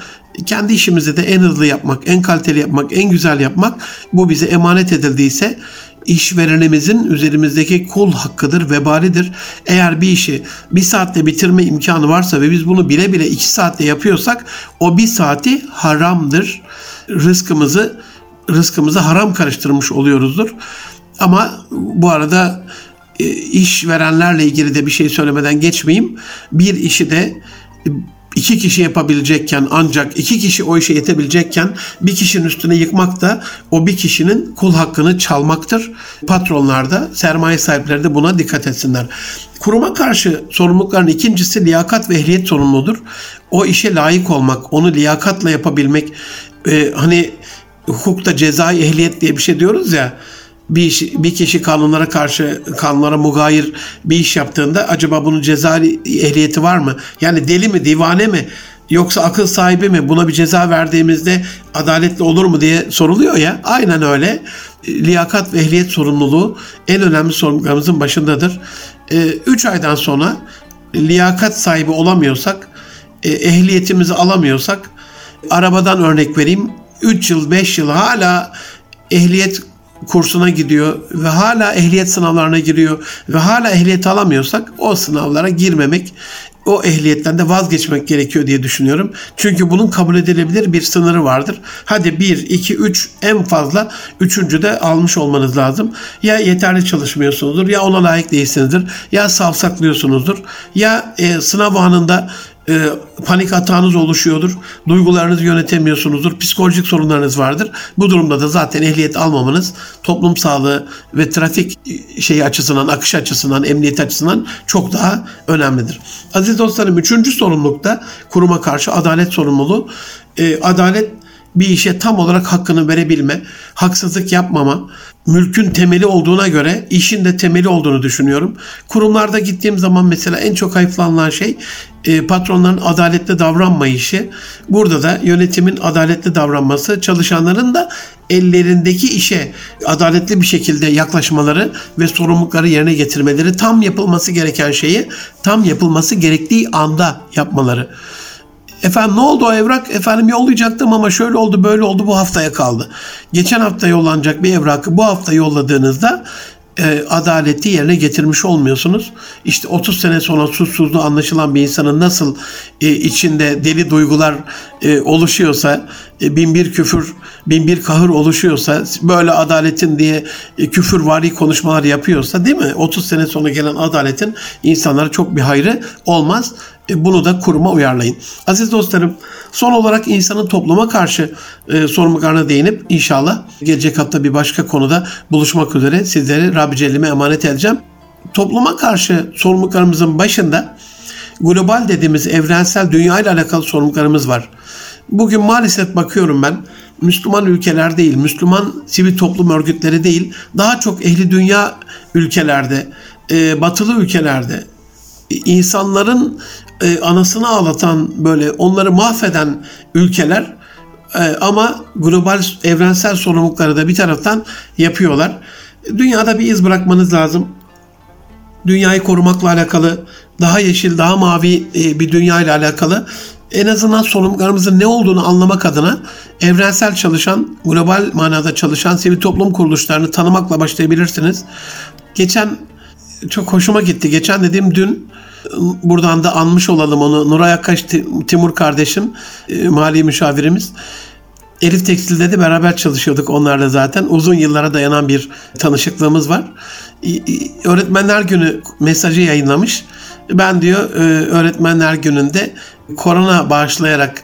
Kendi işimizi de en hızlı yapmak, en kaliteli yapmak, en güzel yapmak, bu bize emanet edildiyse işverenimizin üzerimizdeki kul hakkıdır, vebalidir. Eğer bir işi bir saatte bitirme imkanı varsa ve biz bunu bile bile 2 saatte yapıyorsak, o 1 saati haramdır. Rızkımıza haram karıştırmış oluyoruzdur. Ama bu arada işverenlerle ilgili de bir şey söylemeden geçmeyeyim. Bir işi de 2 kişi yapabilecekken, ancak 2 kişi o işe yetebilecekken, 1 kişinin üstüne yıkmak da o 1 kişinin kul hakkını çalmaktır. Patronlar da, sermaye sahipleri de buna dikkat etsinler. Kuruma karşı sorumlulukların ikincisi liyakat ve ehliyet sorumludur. O işe layık olmak, onu liyakatla yapabilmek, hani hukukta cezai ehliyet diye bir şey diyoruz ya, bir kişi kanunlara mugayir bir iş yaptığında acaba bunun cezai ehliyeti var mı? Yani deli mi, divane mi, yoksa akıl sahibi mi? Buna bir ceza verdiğimizde adaletli olur mu diye soruluyor ya. Aynen öyle. Liyakat ve ehliyet sorumluluğu en önemli sorumluluklarımızın başındadır. 3 aydan sonra liyakat sahibi olamıyorsak, ehliyetimizi alamıyorsak, arabadan örnek vereyim, 3 yıl, 5 yıl hala ehliyet kursuna gidiyor ve hala ehliyet sınavlarına giriyor ve hala ehliyet alamıyorsak, o sınavlara girmemek, o ehliyetten de vazgeçmek gerekiyor diye düşünüyorum. Çünkü bunun kabul edilebilir bir sınırı vardır. Hadi 1, 2, 3, en fazla 3. de almış olmanız lazım. Ya yeterli çalışmıyorsunuzdur, ya ona layık değilsinizdir, ya savsaklıyorsunuzdur, ya sınav anında panik atağınız oluşuyordur, duygularınızı yönetemiyorsunuzdur, psikolojik sorunlarınız vardır. Bu durumda da zaten ehliyet almamanız toplum sağlığı ve trafik şeyi açısından, akış açısından, emniyet açısından çok daha önemlidir. Aziz dostlarım, 3. sorumluluk da kuruma karşı adalet sorumluluğu. Adalet, bir işe tam olarak hakkını verebilme, haksızlık yapmama, mülkün temeli olduğuna göre işin de temeli olduğunu düşünüyorum. Kurumlarda gittiğim zaman mesela en çok hayıflanılan şey patronların adaletli davranmayışı. Burada da yönetimin adaletli davranması, çalışanların da ellerindeki işe adaletli bir şekilde yaklaşmaları ve sorumlulukları yerine getirmeleri, tam yapılması gereken şeyi tam yapılması gerektiği anda yapmaları. Efendim ne oldu o evrak? Efendim yollayacaktım ama şöyle oldu, böyle oldu, bu haftaya kaldı. Geçen hafta yollanacak bir evrakı bu hafta yolladığınızda adaleti yerine getirmiş olmuyorsunuz. İşte 30 sene sonra suçsuzluğu anlaşılan bir insanın nasıl içinde deli duygular oluşuyorsa, bin bir küfür, bin bir kahır oluşuyorsa, böyle adaletin diye küfürvari konuşmalar yapıyorsa, değil mi? 30 sene sonra gelen adaletin insanlara çok bir hayrı olmaz. Bunu da kuruma uyarlayın. Aziz dostlarım, son olarak insanın topluma karşı sorumluluklarına değinip inşallah gelecek hafta bir başka konuda buluşmak üzere sizleri Rabbi Celle'me emanet edeceğim. Topluma karşı sorumluluklarımızın başında global dediğimiz evrensel dünyayla alakalı sorumluluklarımız var. Bugün maalesef bakıyorum ben, Müslüman ülkeler değil, Müslüman sivil toplum örgütleri değil, daha çok ehli dünya ülkelerde, batılı ülkelerde insanların anasını ağlatan, böyle onları mahveden ülkeler ama global evrensel sorumlulukları da bir taraftan yapıyorlar. Dünyada bir iz bırakmanız lazım. Dünyayı korumakla alakalı, daha yeşil, daha mavi bir dünyayla alakalı en azından sorumluluklarımızın ne olduğunu anlamak adına evrensel çalışan, global manada çalışan sivil toplum kuruluşlarını tanımakla başlayabilirsiniz. Geçen, çok hoşuma gitti. Geçen dediğim dün, buradan da anmış olalım onu. Nuray Akaş, Timur kardeşim, mali müşavirimiz. Elif Tekstil'de de beraber çalışıyorduk onlarla zaten. Uzun yıllara dayanan bir tanışıklığımız var. Öğretmenler Günü mesajı yayınlamış. Ben diyor Öğretmenler Günü'nde korona bağışlayarak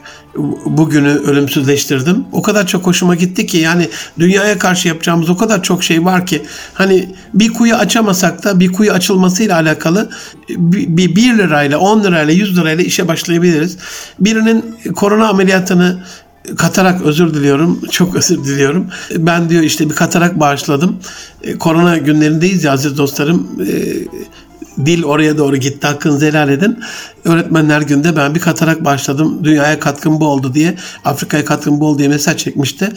bugünü ölümsüzleştirdim. O kadar çok hoşuma gitti ki, yani dünyaya karşı yapacağımız o kadar çok şey var ki, hani bir kuyu açamasak da bir kuyu açılmasıyla alakalı 1 lirayla, 10 lirayla, 100 lirayla işe başlayabiliriz. Birinin korona ameliyatını katarak, özür diliyorum, çok özür diliyorum. Ben diyor işte bir katarak bağışladım. Korona günlerindeyiz ya aziz dostlarım. Dil oraya doğru gitti. Hakkınızı helal edin. Öğretmenler Günü'nde ben bir katarak başladım. Dünyaya katkım bu oldu diye, Afrika'ya katkım bu oldu diye mesaj çekmişti.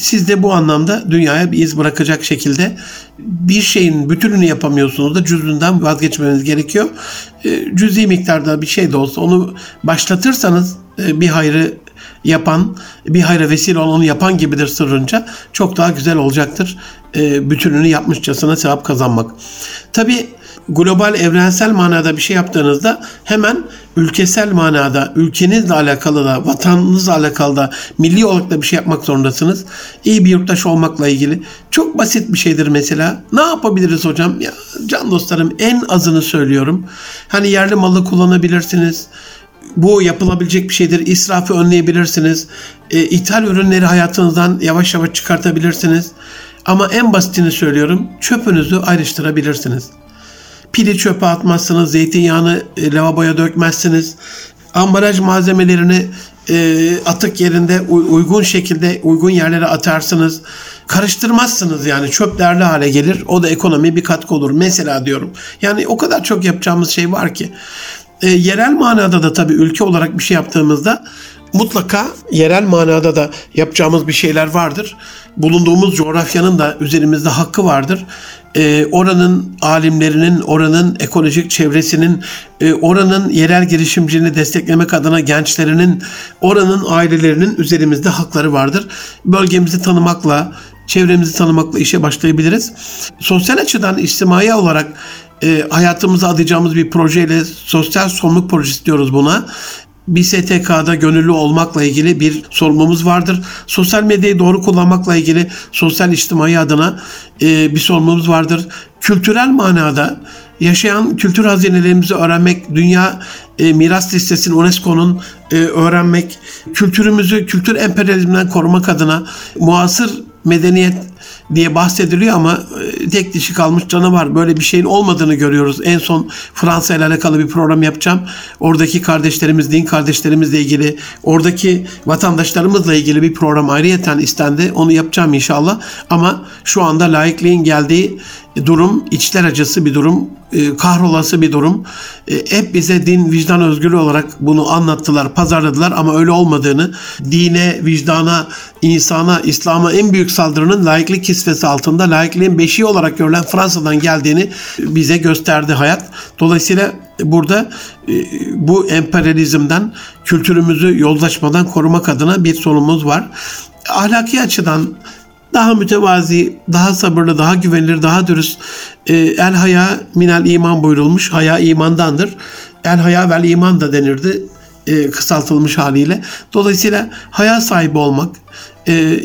Siz de bu anlamda dünyaya bir iz bırakacak şekilde bir şeyin bütününü yapamıyorsunuz da cüzünden vazgeçmeniz gerekiyor. Cüzi miktarda bir şey de olsa onu başlatırsanız, bir hayrı yapan, bir hayra vesile olanı yapan gibidir sırrınca, çok daha güzel olacaktır. Bütününü yapmışçasına sevap kazanmak. Tabii global, evrensel manada bir şey yaptığınızda hemen ülkesel manada, ülkenizle alakalı da, vatanınızla alakalı da, milli olarak da bir şey yapmak zorundasınız. İyi bir yurttaş olmakla ilgili. Çok basit bir şeydir mesela. Ne yapabiliriz hocam? Ya, can dostlarım, en azını söylüyorum. Hani yerli malı kullanabilirsiniz. Bu yapılabilecek bir şeydir. İsrafı önleyebilirsiniz. İthal ürünleri hayatınızdan yavaş yavaş çıkartabilirsiniz. Ama en basitini söylüyorum. Çöpünüzü ayrıştırabilirsiniz. Pili çöpe atmazsınız, zeytinyağını lavaboya dökmezsiniz, ambalaj malzemelerini atık yerinde uygun şekilde, uygun yerlere atarsınız, karıştırmazsınız, yani çöp değerli hale gelir, o da ekonomiye bir katkı olur mesela diyorum. Yani o kadar çok yapacağımız şey var ki. Yerel manada da tabii ülke olarak bir şey yaptığımızda mutlaka yerel manada da yapacağımız bir şeyler vardır. Bulunduğumuz coğrafyanın da üzerimizde hakkı vardır. Oranın alimlerinin, oranın ekolojik çevresinin, oranın yerel girişimciliğini desteklemek adına gençlerinin, oranın ailelerinin üzerimizde hakları vardır. Bölgemizi tanımakla, çevremizi tanımakla işe başlayabiliriz. Sosyal açıdan, içtimai olarak hayatımıza adayacağımız bir projeyle, sosyal sorumluluk projesi diyoruz buna. BSTK'da gönüllü olmakla ilgili bir sorumluluğumuz vardır. Sosyal medyayı doğru kullanmakla ilgili, sosyal içtimai adına bir sorumluluğumuz vardır. Kültürel manada yaşayan kültür hazinelerimizi öğrenmek, dünya miras listesini UNESCO'nun öğrenmek, kültürümüzü kültür emperyalizminden korumak adına muasır medeniyet diye bahsediliyor ama tek dişi kalmış canavar. Böyle bir şeyin olmadığını görüyoruz. En son Fransa ile alakalı bir program yapacağım. Oradaki kardeşlerimiz, din kardeşlerimizle ilgili, oradaki vatandaşlarımızla ilgili bir program ayrıyeten istendi. Onu yapacağım inşallah. Ama şu anda laikliğin geldiği durum, içler acısı bir durum, kahrolası bir durum. Hep bize din, vicdan özgürlüğü olarak bunu anlattılar, pazarladılar ama öyle olmadığını, dine, vicdana, insana, İslam'a en büyük saldırının laiklik kisvesi altında, laikliğin beşiği olarak görülen Fransa'dan geldiğini bize gösterdi hayat. Dolayısıyla burada bu emperyalizmden, kültürümüzü yozlaşmadan korumak adına bir sorunumuz var. Ahlaki açıdan daha mütevazi, daha sabırlı, daha güvenilir, daha dürüst. El haya minel iman buyurulmuş. Haya imandandır. El haya vel iman da denirdi kısaltılmış haliyle. Dolayısıyla haya sahibi olmak,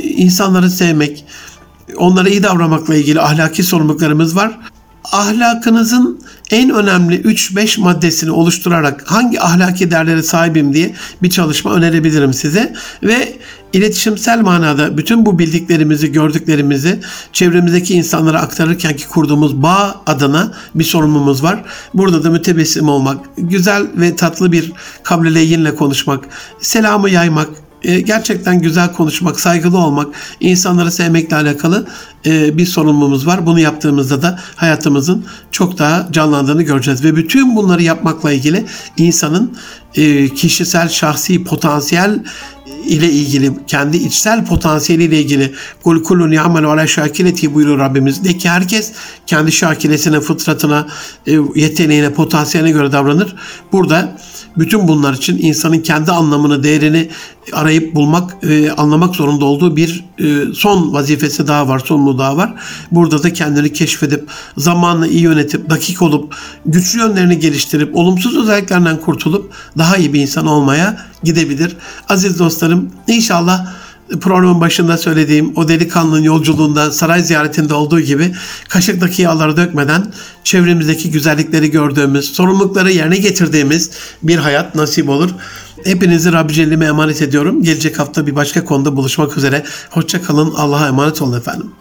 insanları sevmek, onlara iyi davranmakla ilgili ahlaki sorumluluklarımız var. ahlakınızın en önemli 3-5 maddesini oluşturarak hangi ahlaki değerlere sahibim diye bir çalışma önerebilirim size. Ve iletişimsel manada bütün bu bildiklerimizi, gördüklerimizi çevremizdeki insanlara aktarırken ki kurduğumuz bağ adına bir sorumluluğumuz var. Burada da mütebessim olmak, güzel ve tatlı bir kableleyinle konuşmak, selamı yaymak, gerçekten güzel konuşmak, saygılı olmak, insanları sevmekle alakalı bir sorumluluğumuz var. Bunu yaptığımızda da hayatımızın çok daha canlandığını göreceğiz. Ve bütün bunları yapmakla ilgili insanın kişisel, şahsi, potansiyel ile ilgili, kendi içsel potansiyeliyle ilgili kulun ya'melu ala şakileti buyuruyor Rabbimiz. De ki herkes kendi şakilesine, fıtratına, yeteneğine, potansiyeline göre davranır. Burada bütün bunlar için insanın kendi anlamını, değerini arayıp bulmak, anlamak zorunda olduğu bir son vazifesi daha var, sorumluluğu daha var. Burada da kendini keşfedip, zamanını iyi yönetip, dakik olup, güçlü yönlerini geliştirip, olumsuz özelliklerinden kurtulup daha iyi bir insan olmaya gidebilir. Aziz dostlarım, inşallah programın başında söylediğim o delikanlının yolculuğunda, saray ziyaretinde olduğu gibi kaşıktaki yağları dökmeden çevremizdeki güzellikleri gördüğümüz, sorumlulukları yerine getirdiğimiz bir hayat nasip olur. Hepinizi Rabbi Celle'me emanet ediyorum. Gelecek hafta bir başka konuda buluşmak üzere. Hoşça kalın. Allah'a emanet olun efendim.